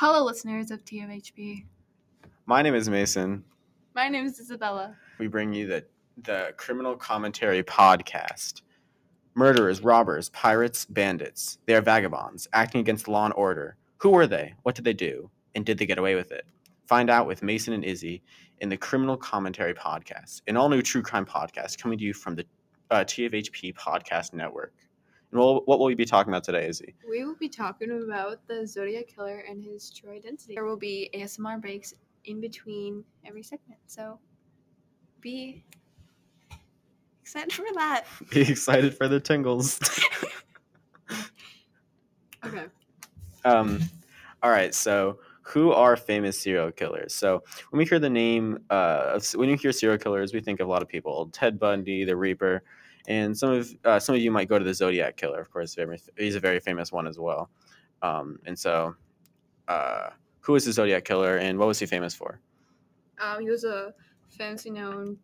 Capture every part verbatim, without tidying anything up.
Hello, listeners of T M H P. My name is Mason. My name is Isabella. We bring you the, the Criminal Commentary Podcast. Murderers, robbers, pirates, bandits. They are vagabonds, acting against law and order. Who were they? What did they do? And did they get away with it? Find out with Mason and Izzy in the Criminal Commentary Podcast, an all-new true crime podcast coming to you from the uh, T M H P Podcast Network. And we'll, what will we be talking about today, Izzy? We will be talking about the Zodiac Killer and his true identity. There will be A S M R breaks in between every segment, so be excited for that. Be excited for the tingles. Okay. Um. All right, so who are famous serial killers? So when we hear the name, uh, of, when you hear serial killers, we think of a lot of people. Ted Bundy, the Reaper. And some of uh, some of you might go to the Zodiac Killer, of course. He's a very famous one as well. Um, and so, uh, who is the Zodiac Killer, and what was he famous for? Um, he was a famously known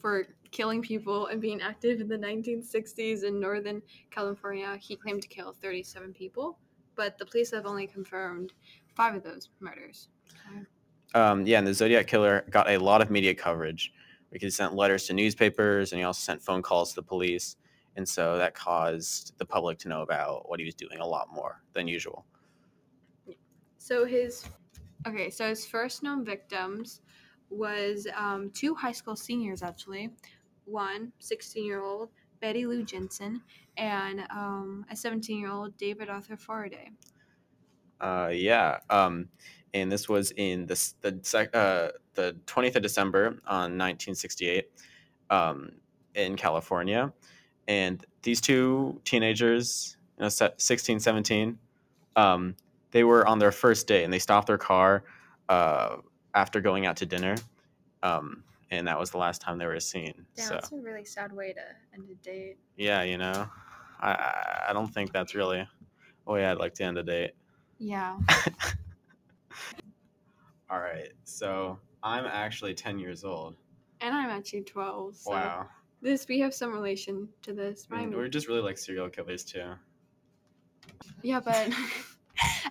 for killing people and being active in the nineteen sixties in Northern California. He claimed to kill thirty-seven people, but the police have only confirmed five of those murders. Um, yeah, and the Zodiac Killer got a lot of media coverage. Because he sent letters to newspapers, and he also sent phone calls to the police. And so that caused the public to know about what he was doing a lot more than usual. So his okay, so his first known victims was um, two high school seniors, actually. One sixteen-year-old, Betty Lou Jensen, and um, a seventeen-year-old, David Arthur Faraday. Uh, yeah, um, and this was in the the uh, the twentieth of December on nineteen sixty-eight um, in California, and these two teenagers, you know, sixteen, seventeen, um, they were on their first date, and they stopped their car uh, after going out to dinner, um, and that was the last time they were seen. Yeah, so. That's a really sad way to end a date. Yeah, you know, I I don't think that's really the way I'd like to end a date. Yeah. All right. So I'm actually ten years old. And I'm actually twelve. So wow. This we have some relation to this. Mm, we're just really like serial killers too. Yeah, but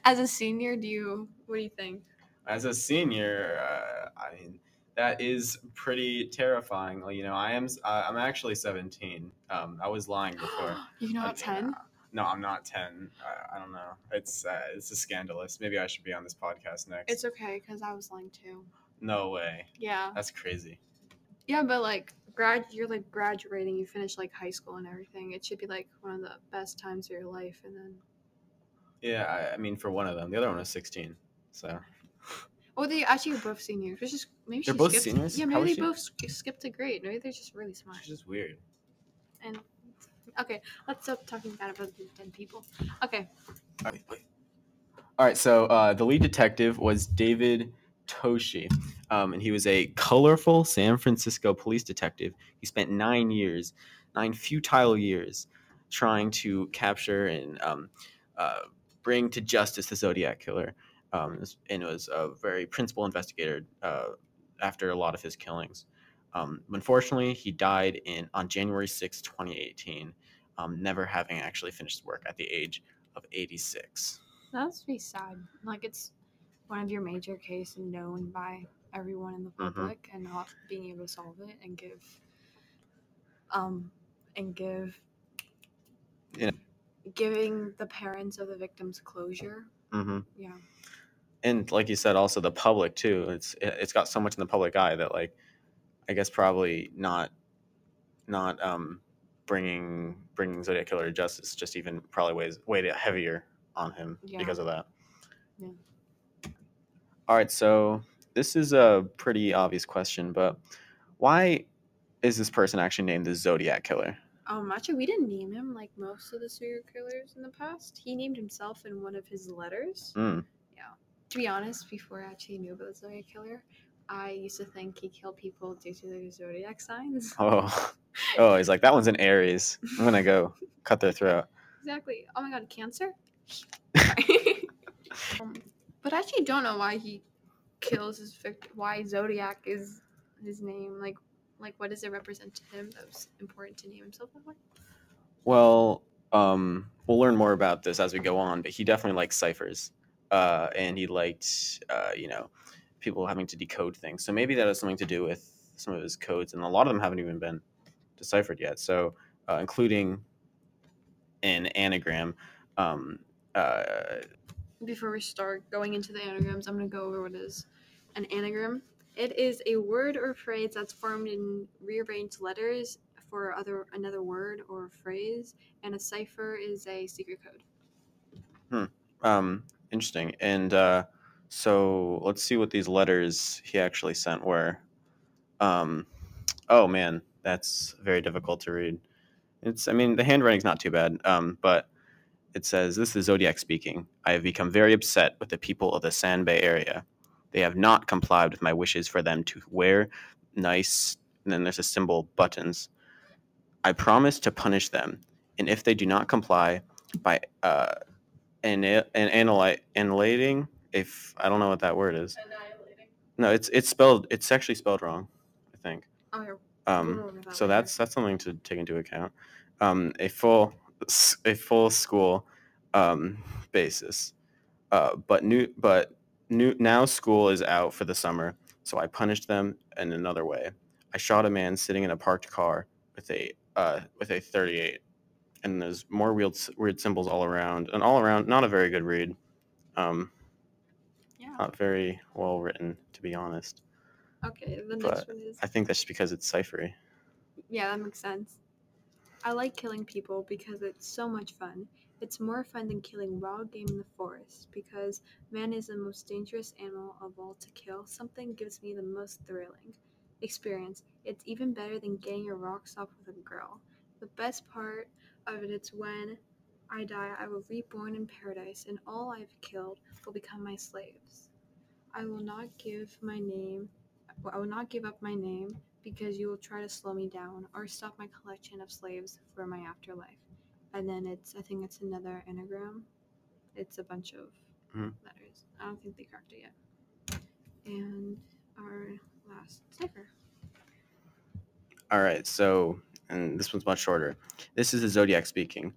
as a senior, do you? What do you think? As a senior, uh, I mean, that is pretty terrifying. You know, I am. Uh, I'm actually seventeen. Um, I was lying before. You're not ten. No, I'm not ten. Uh, I don't know. It's uh, it's a scandalous. Maybe I should be on this podcast next. It's okay, because I was lying too. No way. Yeah. That's crazy. Yeah, but like grad, you're like graduating. You finish like high school and everything. It should be like one of the best times of your life, and then. Yeah, I, I mean, for one of them, the other one was sixteen. So. Oh, they actually are both seniors. Which is maybe they're she both skipped, seniors. Yeah, maybe they she... both skipped a grade. Maybe they're just really smart. It's just weird. And. Okay, let's stop talking bad about the dead people. Okay. All right, so uh, the lead detective was David Toshi, um, and he was a colorful San Francisco police detective. He spent nine years, nine futile years, trying to capture and um, uh, bring to justice the Zodiac Killer, um, and was a very principal investigator uh, after a lot of his killings. Um, unfortunately, he died in on January sixth, twenty eighteen, um, never having actually finished work at the age of eighty-six. That's pretty sad. Like, it's one of your major cases known by everyone in the public, mm-hmm. and not being able to solve it and give, um, and give, yeah. giving the parents of the victims closure. Mm-hmm. Yeah. And like you said, also the public too. It's it's got so much in the public eye that like. I guess probably not, not um, bringing bringing Zodiac Killer to justice. Just even probably weighs weighed heavier on him yeah. because of that. Yeah. All right, so this is a pretty obvious question, but why is this person actually named the Zodiac Killer? Um, actually, we didn't name him like most of the serial killers in the past. He named himself in one of his letters. Mm. Yeah. To be honest, before I actually knew about the Zodiac Killer. I used to think he killed people due to their zodiac signs. Oh, oh, he's like, that one's an Aries. I'm going to go cut their throat. Exactly. Oh, my God, Cancer? um, but I actually don't know why he kills his victim, why Zodiac is his name. Like, like, what does it represent to him that was important to name himself that way? Well, um, we'll learn more about this as we go on, but he definitely likes ciphers. uh, and he liked, uh, you know, people having to decode things. So maybe that has something to do with some of his codes, and a lot of them haven't even been deciphered yet. So, uh, including an anagram. Um, uh, Before we start going into the anagrams, I'm going to go over what is an anagram. It is a word or phrase that's formed in rearranged letters for other another word or phrase, and a cipher is a secret code. Hmm. Um, interesting. And uh, so let's see what these letters he actually sent were. Um, oh, man, that's very difficult to read. It's, I mean, the handwriting's not too bad, um, but it says, this is Zodiac speaking. I have become very upset with the people of the San Bay area. They have not complied with my wishes for them to wear nice, and then there's a symbol, buttons. I promise to punish them, and if they do not comply by uh, an, an, analy- annihilating, if, I don't know what that word is. Annihilating. No, it's it's spelled, it's actually spelled wrong, I think. Oh, yeah. Um, so that's that's something to take into account. Um, a full a full school um, basis, uh, but new but new now school is out for the summer, so I punished them in another way. I shot a man sitting in a parked car with a uh, with a thirty-eight, and there's more weird weird symbols all around, and all around not a very good read, um, yeah, not very well written, to be honest. Okay, the next but one is... I think that's just because it's ciphery. Yeah, that makes sense. I like killing people because it's so much fun. It's more fun than killing wild game in the forest because man is the most dangerous animal of all to kill. Something gives me the most thrilling experience. It's even better than getting your rocks off with a girl. The best part of it is when I die, I will be reborn in paradise, and all I have killed will become my slaves. I will not give my name... I will not give up my name because you will try to slow me down or stop my collection of slaves for my afterlife. And then it's, I think it's another anagram. It's a bunch of mm-hmm. letters. I don't think they cracked it yet. And our last cipher. All right. So, and this one's much shorter. This is the Zodiac speaking.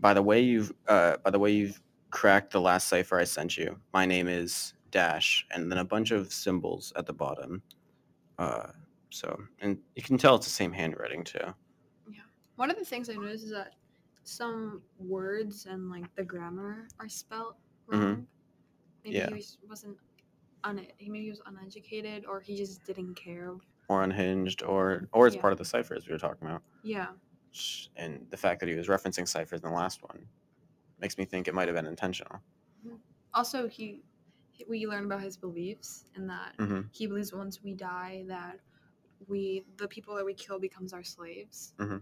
By the way, you've, uh, by the way, you've cracked the last cipher I sent you. My name is dash, and then a bunch of symbols at the bottom. Uh, so, and you can tell it's the same handwriting too. Yeah. One of the things I noticed is that some words and like the grammar are spelt wrong. Mm-hmm. Maybe yeah. he wasn't un- maybe he was uneducated, or he just didn't care. Or unhinged, or or it's yeah. part of the cipher as we were talking about. Yeah. And the fact that he was referencing ciphers in the last one makes me think it might have been intentional. Also, he. we learn about his beliefs, and that mm-hmm. he believes once we die that we the people that we kill becomes our slaves. Mm-hmm.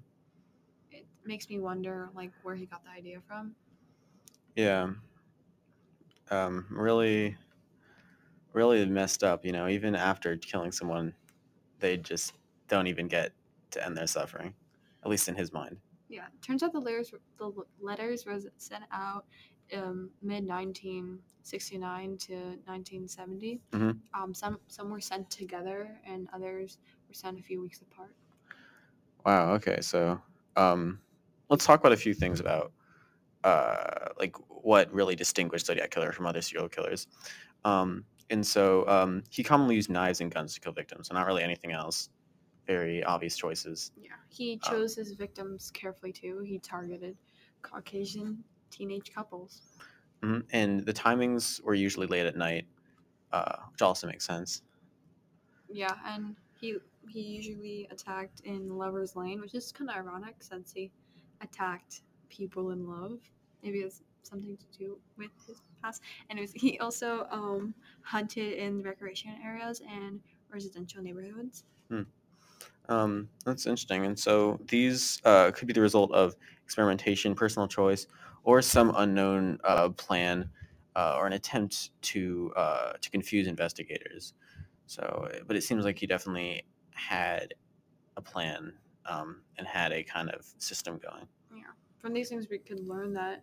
It makes me wonder like where he got the idea from. Yeah. Um, really, really messed up, you know, even after killing someone, they just don't even get to end their suffering, at least in his mind. Yeah. Turns out the letters, the letters were sent out Um, mid nineteen sixty-nine to nineteen seventy. Mm-hmm. Um, some some were sent together, and others were sent a few weeks apart. Wow. Okay. So, um, let's talk about a few things about, uh, like what really distinguished Zodiac Killer from other serial killers. Um, and so um, he commonly used knives and guns to kill victims, and not really anything else. Very obvious choices. Yeah. He chose um, his victims carefully too. He targeted Caucasian teenage couples. Mm-hmm. And the timings were usually late at night, uh, which also makes sense. Yeah, and he he usually attacked in Lover's Lane, which is kind of ironic since he attacked people in love. Maybe it's something to do with his past. And it was, he also um, hunted in recreation areas and residential neighborhoods. Hmm. Um, that's interesting. And so these uh, could be the result of experimentation, personal choice, or some unknown uh, plan uh, or an attempt to uh, to confuse investigators. So, but it seems like he definitely had a plan um, and had a kind of system going. Yeah. From these things, we could learn that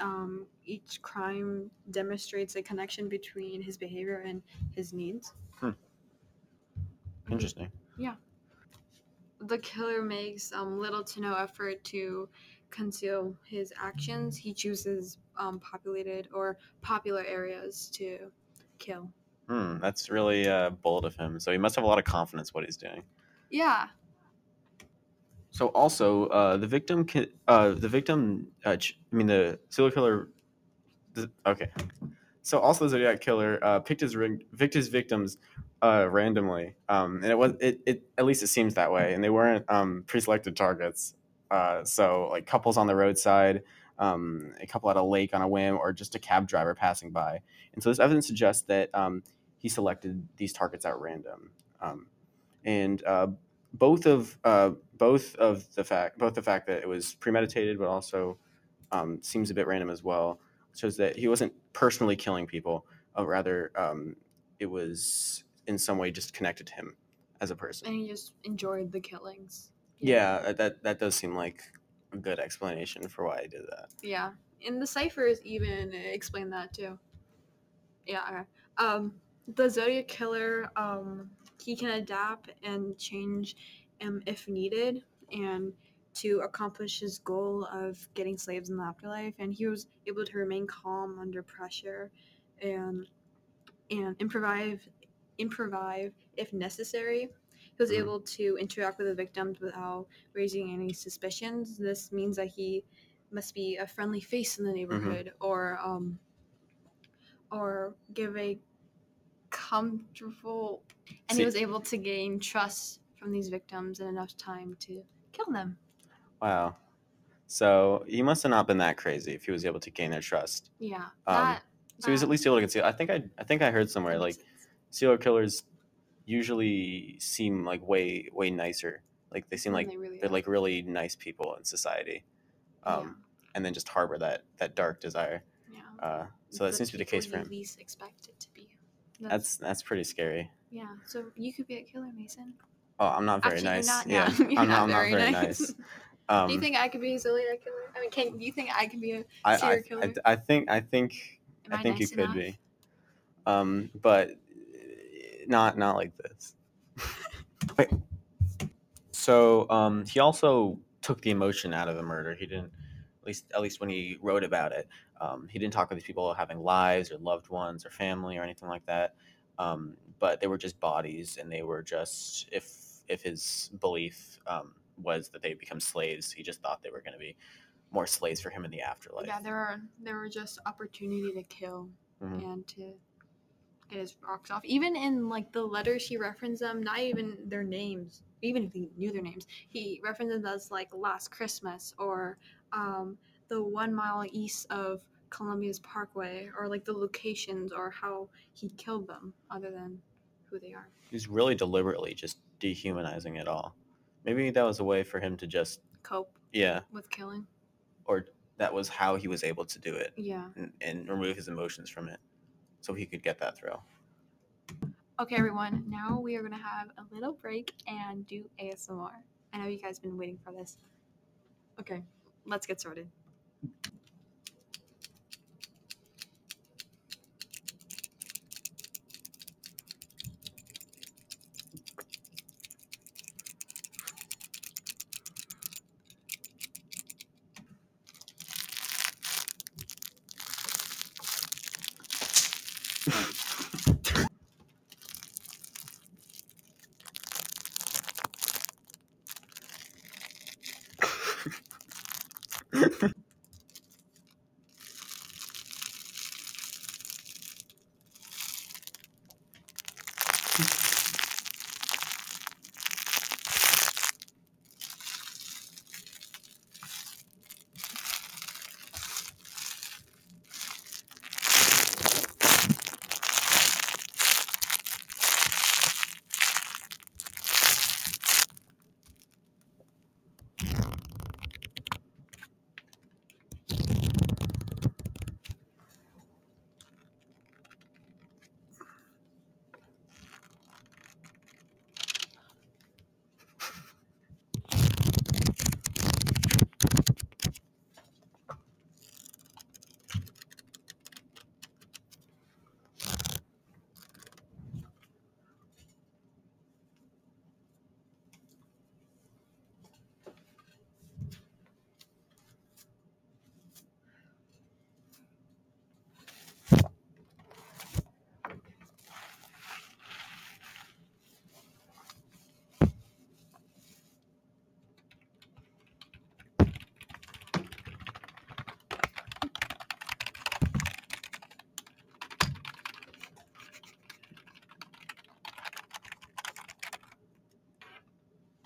um, each crime demonstrates a connection between his behavior and his needs. Hmm. Interesting. Yeah. The killer makes um, little to no effort to conceal his actions, he chooses um, populated or popular areas to kill. Hmm, that's really uh, bold of him. So he must have a lot of confidence what he's doing. Yeah. So also, uh, the victim, can, uh, the victim, uh, ch- I mean, the serial killer. Th- okay. So also, the Zodiac Killer uh, picked his rig- picked his victims uh, randomly, um, and it was it, it at least it seems that way, and they weren't um, pre-selected targets. Uh, so like couples on the roadside, um, a couple at a lake on a whim, or just a cab driver passing by. And so this evidence suggests that um, he selected these targets at random, um, and. Uh, Both of uh, both of the fact both the fact that it was premeditated, but also um, seems a bit random as well, shows that he wasn't personally killing people. Or rather, um, it was in some way just connected to him as a person. And he just enjoyed the killings. Yeah, yeah that that does seem like a good explanation for why he did that. Yeah, and the ciphers even explain that too. Yeah. Okay. Um, the Zodiac Killer. Um, He can adapt and change um, if needed and to accomplish his goal of getting slaves in the afterlife. And he was able to remain calm under pressure and and improvise, improvise if necessary. He was mm-hmm. able to interact with the victims without raising any suspicions. This means that he must be a friendly face in the neighborhood mm-hmm. or um, or give a comfortable... And See, he was able to gain trust from these victims in enough time to kill them. Wow. So he must have not been that crazy if he was able to gain their trust. Yeah. That, um, so he was at least able to conceal. I think I I think I heard somewhere, like, serial killers usually seem, like, way way nicer. Like, they seem like they really they're, are. like, really nice people in society. Um, yeah. And then just harbor that, that dark desire. Yeah. Uh, so that seems to be the case for him. Least expect it to be. That's, that's, that's pretty scary. Yeah, so you could be a killer, Mason. Oh, I'm not very Actually, nice. You're not, yeah, yeah. You're I'm, not, I'm very not very nice. nice. Um, do you think I could be a Zodiac killer? I mean, can do you think I could be a I, serial I, killer? I, I think I think Am I, I think nice you enough? could be, um, but not not like this. Wait. So um, he also took the emotion out of the murder. He didn't, at least at least when he wrote about it, um, he didn't talk about these people having lives or loved ones or family or anything like that. Um, but they were just bodies, and they were just, if if his belief um, was that they'd become slaves, he just thought they were going to be more slaves for him in the afterlife. Yeah, there were there were just opportunity to kill mm-hmm. and to get his rocks off. Even in, like, the letters, he referenced them, not even their names, even if he knew their names. He referenced them as, like, Last Christmas or um, the one mile east of Columbia's Parkway, or like the locations or how he killed them other than who they are. He's really deliberately just dehumanizing it all. Maybe that was a way for him to just cope yeah with killing, or that was how he was able to do it, yeah and, and remove his emotions from it so he could get that thrill. Okay, everyone, now we are going to have a little break and do A S M R. I know you guys have been waiting for this. Okay, let's get started.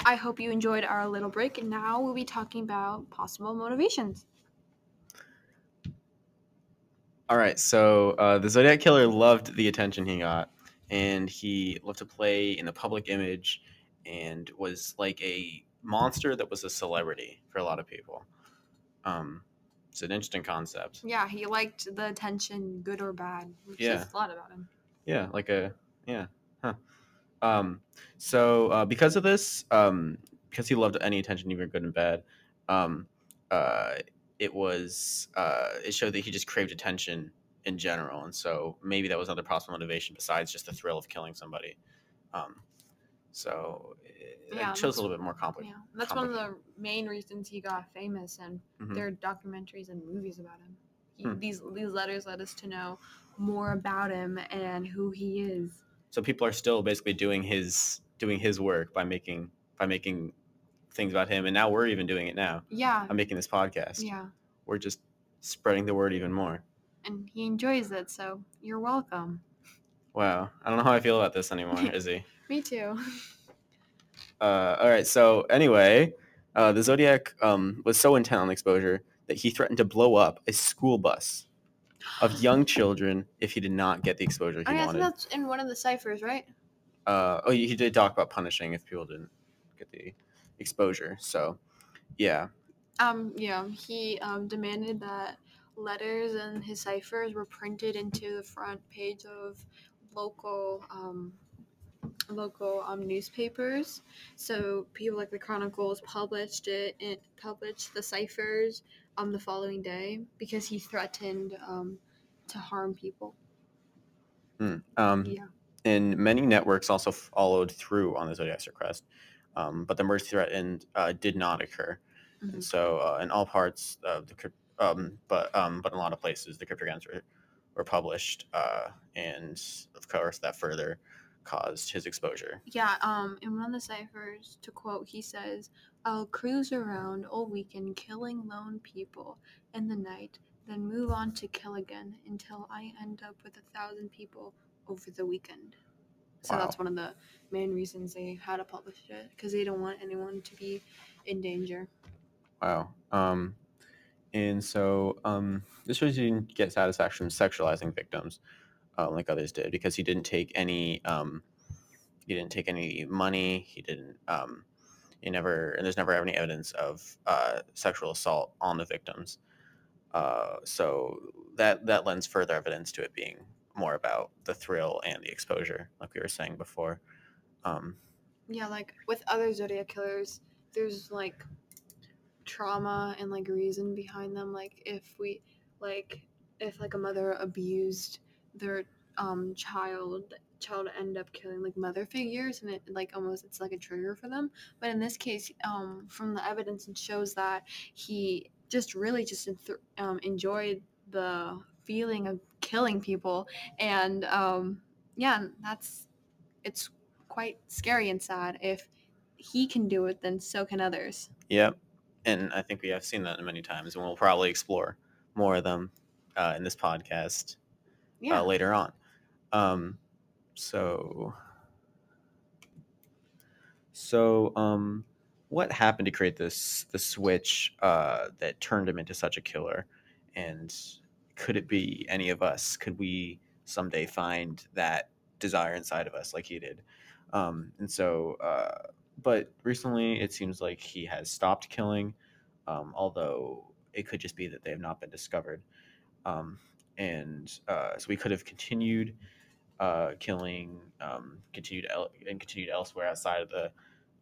I hope you enjoyed our little break, and now we'll be talking about possible motivations. All right, so uh, the Zodiac Killer loved the attention he got, and he loved to play in the public image and was like a monster that was a celebrity for a lot of people. Um, it's an interesting concept. Yeah, he liked the attention, good or bad, which yeah. says a lot about him. Yeah, like a, yeah, huh. Um, so uh, because of this, um, because he loved any attention, even good and bad, um, uh, it was uh, it showed that he just craved attention in general, and so maybe that was another possible motivation besides just the thrill of killing somebody. Um, so it yeah, shows a little bit more complicated. Yeah, that's one of the main reasons he got famous, and mm-hmm. there are documentaries and movies about him. He, hmm. These these letters led us to know more about him and who he is. So people are still basically doing his doing his work by making by making. things about him, and now we're even doing it now. Yeah. I'm making this podcast. Yeah. We're just spreading the word even more. And he enjoys it, so you're welcome. Wow. I don't know how I feel about this anymore, Izzy. Me too. Uh, all right, so anyway, uh, the Zodiac um, was so intent on exposure that he threatened to blow up a school bus of young children if he did not get the exposure he I wanted. I think that's in one of the ciphers, right? Uh, oh, he did talk about punishing if people didn't get the exposure. So, yeah. Um. Yeah. He um demanded that letters and his ciphers were printed into the front page of local um local um newspapers. So people like the Chronicles published it. It published the ciphers on um, the following day because he threatened um to harm people. Mm, um. Yeah. And many networks also followed through on the Zodiac's request. Um, but the mercy threatened uh, did not occur, mm-hmm. and so uh, in all parts of the um, but um, but in a lot of places the cryptograms were were published, uh, and of course that further caused his exposure. Yeah, um, in one of the ciphers, to quote, he says, "I'll cruise around all weekend killing lone people in the night, then move on to kill again until I end up with a thousand people over the weekend." So wow. That's one of the main reasons they had to publish it, because they don't want anyone to be in danger. Wow. Um, and so um, this shows he didn't get satisfaction from sexualizing victims uh, like others did, because he didn't take any um, he didn't take any money. He didn't. Um, he never. And there's never any evidence of uh, sexual assault on the victims. Uh, so that that lends further evidence to it being more about the thrill and the exposure, like we were saying before. Um, yeah, like with other Zodiac killers, there's like trauma and like reason behind them. Like if we, like if like a mother abused their um, child, child end up killing like mother figures, and it like almost it's like a trigger for them. But in this case, um, from the evidence, it shows that he just really just um, enjoyed the feeling of killing people, and um yeah that's it's quite scary and sad. If he can do it, then so can others. Yep, and I think we have seen that many times, and we'll probably explore more of them uh in this podcast yeah. uh, later on. um so so um what happened to create this the switch uh that turned him into such a killer, and could it be any of us? Could we someday find that desire inside of us like he did? Um, and so, uh, but recently it seems like he has stopped killing, um, although it could just be that they have not been discovered. Um, and uh, so we could have continued uh, killing, um, continued el- and continued elsewhere outside of the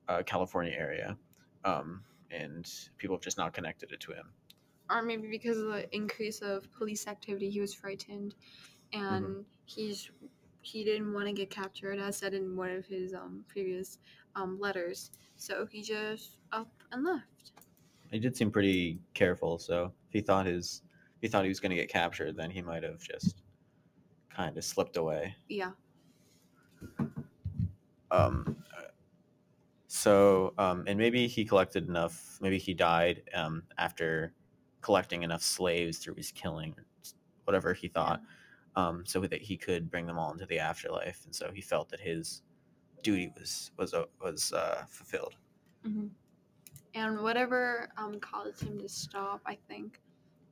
uh, California area. Um, and people have just not connected it to him. Or maybe because of the increase of police activity, he was frightened, and mm-hmm. he's he didn't want to get captured, as said in one of his um, previous um, letters. So he just up and left. He did seem pretty careful. So if he thought his if he thought he was going to get captured, then he might have just kind of slipped away. Yeah. Um. So um, and maybe he collected enough. Maybe he died um after collecting enough slaves through his killing, whatever he thought, yeah. um, so that he could bring them all into the afterlife. And so he felt that his duty was was uh, was uh, fulfilled. Mm-hmm. And whatever um, caused him to stop, I think,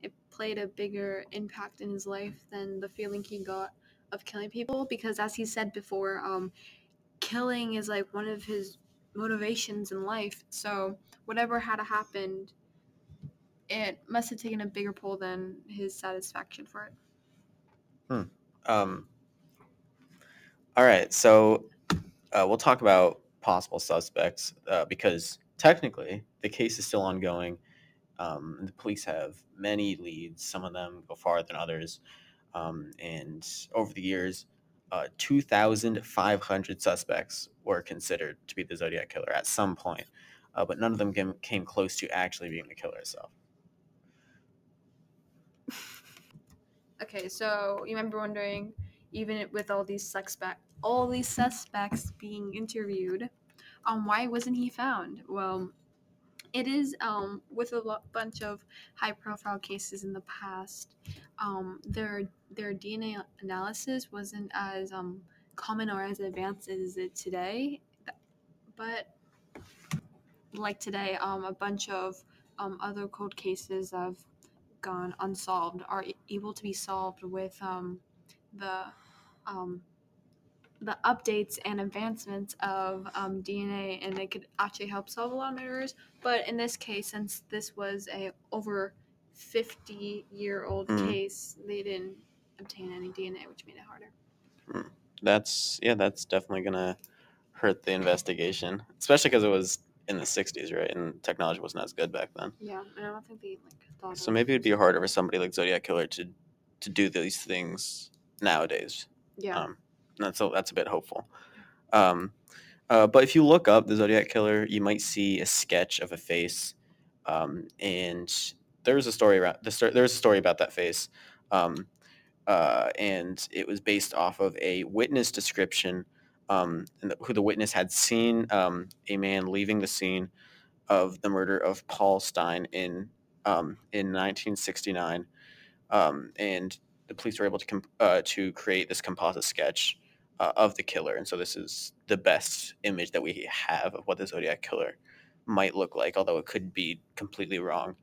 it played a bigger impact in his life than the feeling he got of killing people. Because as he said before, um, killing is like one of his motivations in life. So whatever had happened, it must have taken a bigger pull than his satisfaction for it. Hmm. Um. All right, so uh, we'll talk about possible suspects uh, because technically the case is still ongoing. Um, the police have many leads. Some of them go farther than others. Um, and over the years, uh, two thousand five hundred suspects were considered to be the Zodiac Killer at some point, uh, but none of them came, came close to actually being the killer itself. Okay, so you remember wondering, even with all these suspect, all these suspects being interviewed, um, why wasn't he found? Well, it is um, with a lot, bunch of high-profile cases in the past, um, their their D N A analysis wasn't as um, common or as advanced as it today. But like today, um, a bunch of um, other cold cases have gone unsolved, are able to be solved with um, the. Um, the updates and advancements of um, D N A, and it could actually help solve a lot of murders. But in this case, since this was a over fifty-year-old mm. case, they didn't obtain any D N A, which made it harder. Mm. That's, yeah, that's definitely going to hurt the investigation, especially because it was in the sixties, right? And technology wasn't as good back then. Yeah, and I don't think they like, thought So maybe it would be harder for somebody like Zodiac Killer to, to do these things nowadays. Yeah. Um, that's a, that's a bit hopeful. Um, uh, but if you look up the Zodiac Killer, you might see a sketch of a face. Um, and there's a story around the story. There's a story about that face. Um, uh, and it was based off of a witness description, um, and the, who the witness had seen, um, a man leaving the scene of the murder of Paul Stein in, um, in nineteen sixty-nine. Um, and the police were able to, comp- uh, to create this composite sketch Uh, of the killer, and so this is the best image that we have of what the Zodiac Killer might look like, although it could be completely wrong.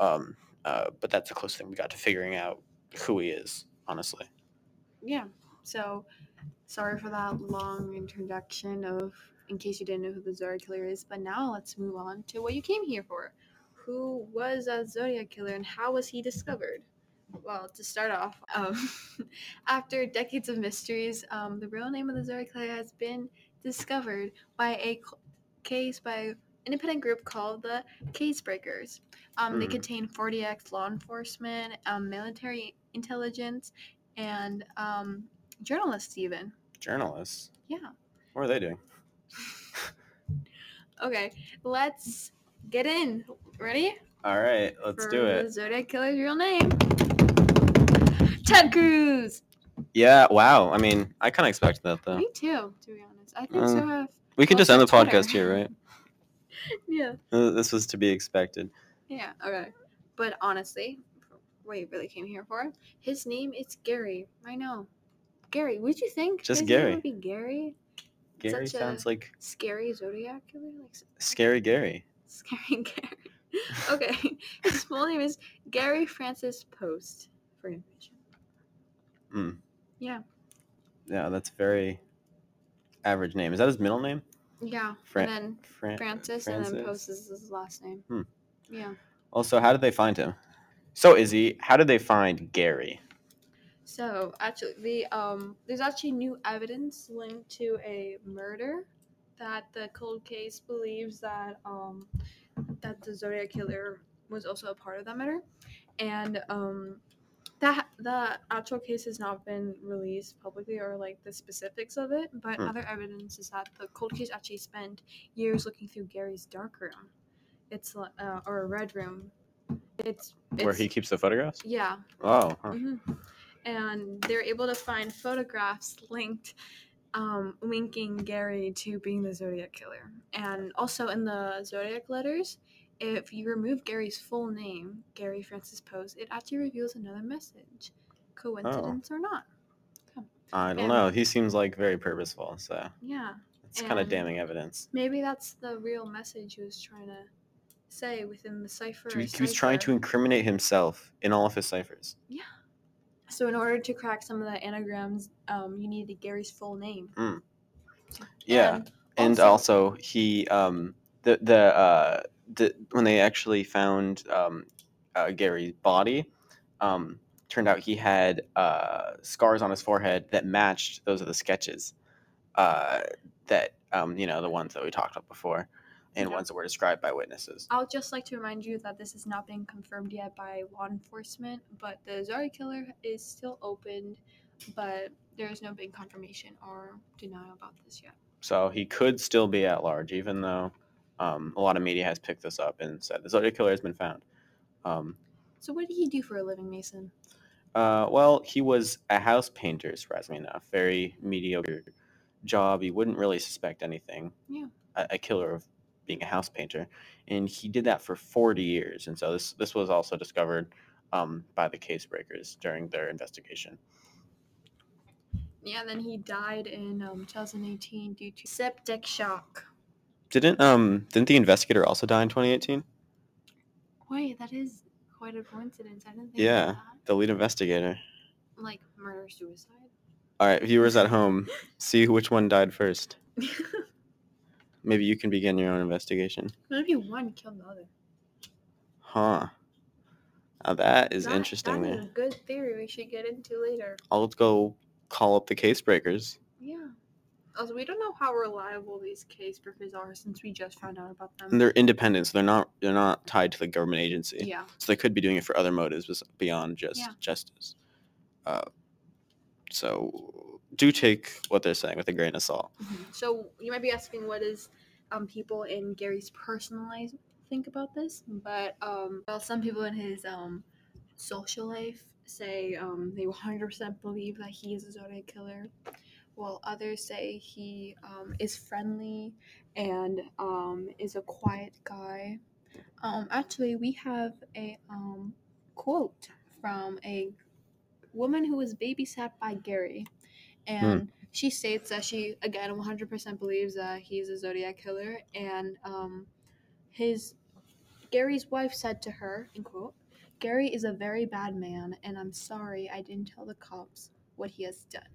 Um, uh, but that's the closest thing we got to figuring out who he is, honestly. Yeah, so sorry for that long introduction of, in case you didn't know who the Zodiac Killer is, but now let's move on to what you came here for. Who was a Zodiac Killer, and how was he discovered? Well, to start off, um, after decades of mysteries, um, the real name of the Zodiac Killer has been discovered by a case by an independent group called the Case Breakers. Um, mm. They contain forty X law enforcement, um, military intelligence, and um, journalists even. Journalists? Yeah. What are they doing? Okay, let's get in. Ready? All right, let's For do it. The Zodiac Killer's real name. Ted Cruz. Yeah, wow. I mean, I kind of expected that, though. Me too, to be honest. I think um, so. Have we can just end the Twitter. podcast here, right? Yeah. This was to be expected. Yeah, okay. But honestly, what you really came here for, his name is Gary. I know. Gary, what did you think? Just his Gary. Name would be Gary. Gary Such sounds like... Scary Zodiac Killer? Like, scary Gary. Scary Gary. Okay. His full name is Gary Francis Post, for information. Mm. Yeah. Yeah, that's a very average name. Is that his middle name? Yeah. Fran- and then Fran- Francis, Francis, and then Post is his last name. Hmm. Yeah. Also, how did they find him? So, Izzy, how did they find Gary? So, actually, the um, there's actually new evidence linked to a murder that the cold case believes that um, that the Zodiac Killer was also a part of that murder, and um. That the actual case has not been released publicly or, like, the specifics of it, but hmm. other evidence is that the cold case actually spent years looking through Gary's dark room. It's, uh, or a red room. It's, it's... Where he keeps the photographs? Yeah. Oh. Huh. Mm-hmm. And they're able to find photographs linked, um, linking Gary to being the Zodiac Killer. And also in the Zodiac letters, if you remove Gary's full name, Gary Francis Post, it actually reveals another message. Coincidence oh. or not? So, I don't and, know. He seems like very purposeful, so. Yeah. It's kind of damning evidence. Maybe that's the real message he was trying to say within the cipher. He, he was trying to incriminate himself in all of his ciphers. Yeah. So in order to crack some of the anagrams, um, you needed Gary's full name. Mm. Yeah, and, and also, also he um, the the, uh, the when they actually found um, uh, Gary's body, um, turned out he had uh, scars on his forehead that matched those of the sketches. Uh, that, um, you know, the ones that we talked about before and yeah. ones that were described by witnesses. I would just like to remind you that this has not been confirmed yet by law enforcement, but the Zodiac Killer is still opened, but there is no big confirmation or denial about this yet. So he could still be at large, even though um, a lot of media has picked this up and said the Zodiac Killer has been found. Um, so what did he do for a living, Mason? Uh, well, he was a house painter, surprisingly enough, very mediocre job. You wouldn't really suspect anything. Yeah. A, a killer of being a house painter, and he did that for forty years. And so this this was also discovered um, by the Case Breakers during their investigation. Yeah, and then he died in um, twenty eighteen due to septic shock. Didn't um didn't the investigator also die in twenty eighteen? Wait, that is quite a coincidence. I didn't think yeah, about that. Yeah, the lead investigator. Like murder suicide. All right, viewers at home, see which one died first. Maybe you can begin your own investigation. Maybe one killed the other. Huh. Now that is that, interesting. That's a good theory we should get into later. I'll go call up the Case Breakers. Yeah. Also, we don't know how reliable these Case Breakers are since we just found out about them. And they're independent, so they're not, they're not tied to the government agency. Yeah. So they could be doing it for other motives beyond just yeah. justice. Uh So do take what they're saying with a grain of salt. Mm-hmm. So you might be asking, what does um, people in Gary's personal life think about this? But um, well, some people in his um, social life say um, they one hundred percent believe that he is a Zodiac Killer, while others say he um, is friendly and um, is a quiet guy. Um, actually, we have a um, quote from a woman who was babysat by Gary, and hmm. she states that she again one hundred percent believes that he's a Zodiac Killer, and um his Gary's wife said to her, in quote, "Gary is a very bad man, and I'm sorry I didn't tell the cops what he has done."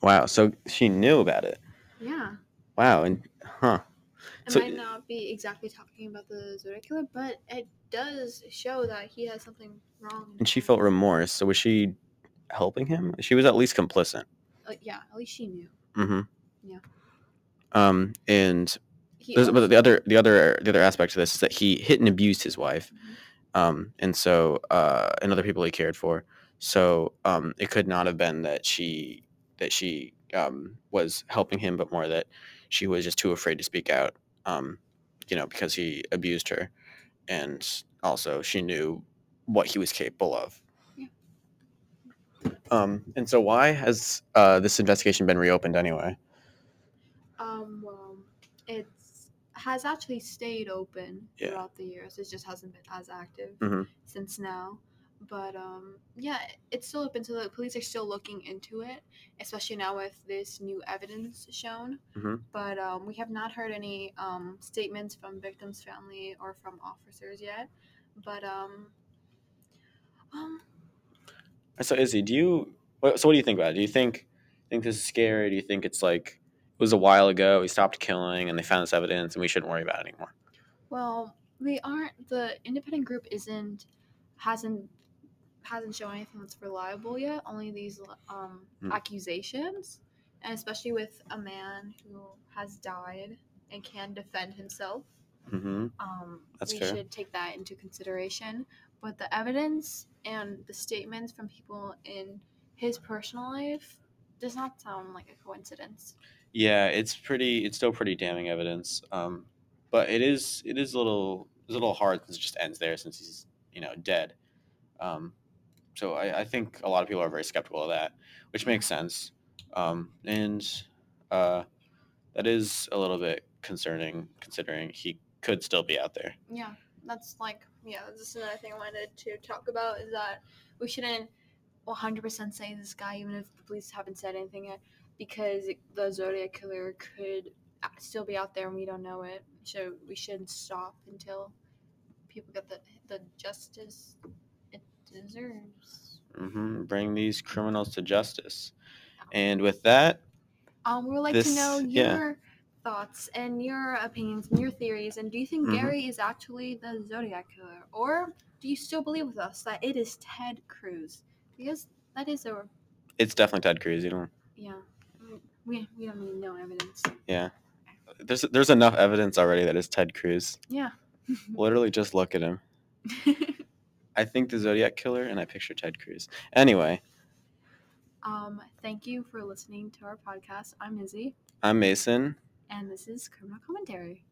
Wow, so she knew about it. Yeah. Wow. And huh I so, might not be exactly talking about the Zodiac Killer, but it does show that he has something wrong. And she felt remorse, so was she helping him? She was at least complicit. Uh, yeah, at least she knew. Mm-hmm. Yeah. Um, and but the other the other the other aspect to this is that he hit and abused his wife, mm-hmm. um, and so uh, and other people he cared for. So um, it could not have been that she that she um, was helping him, but more that she was just too afraid to speak out. Um, you know, because he abused her, and also she knew what he was capable of. Um, and so why has uh, this investigation been reopened anyway? Um, well, it has actually stayed open yeah. throughout the years. It just hasn't been as active mm-hmm. since now. But, um, yeah, it's still open. So the police are still looking into it, especially now with this new evidence shown. Mm-hmm. But um, we have not heard any um, statements from victims' family or from officers yet. But, um... um So Izzy, do you? So what do you think about it? Do you think think this is scary? Do you think it's like it was a while ago? We stopped killing, and they found this evidence, and we shouldn't worry about it anymore. Well, they aren't. The independent group isn't hasn't hasn't shown anything that's reliable yet. Only these um, mm. accusations, and especially with a man who has died and can defend himself. Mm-hmm. Um, that's we fair. should take that into consideration. But the evidence and the statements from people in his personal life does not sound like a coincidence. Yeah, it's pretty. It's still pretty damning evidence. Um, but it is. It is a little. It's a little hard since it just ends there, since he's you know dead. Um, so I, I think a lot of people are very skeptical of that, which makes sense. Um, and uh, that is a little bit concerning, considering he could still be out there. Yeah, that's like. Yeah, this is another thing I wanted to talk about, is that we shouldn't one hundred percent say this guy, even if the police haven't said anything yet, because the Zodiac Killer could still be out there and we don't know it. So we shouldn't stop until people get the the justice it deserves. Mm-hmm. Bring these criminals to justice. Um, and with that, um, we would like this, to know your yeah. thoughts and your opinions and your theories. And do you think mm-hmm. Gary is actually the Zodiac Killer, or do you still believe with us that it is Ted Cruz? Because that is a. It's definitely Ted Cruz. You know. Yeah. We we don't need no evidence. Yeah. There's there's enough evidence already that it's Ted Cruz. Yeah. Literally just look at him. I think the Zodiac Killer and I picture Ted Cruz. Anyway. Um, thank you for listening to our podcast. I'm Izzy. I'm Mason. And this is Criminal Commentary.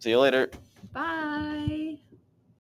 See you later. Bye.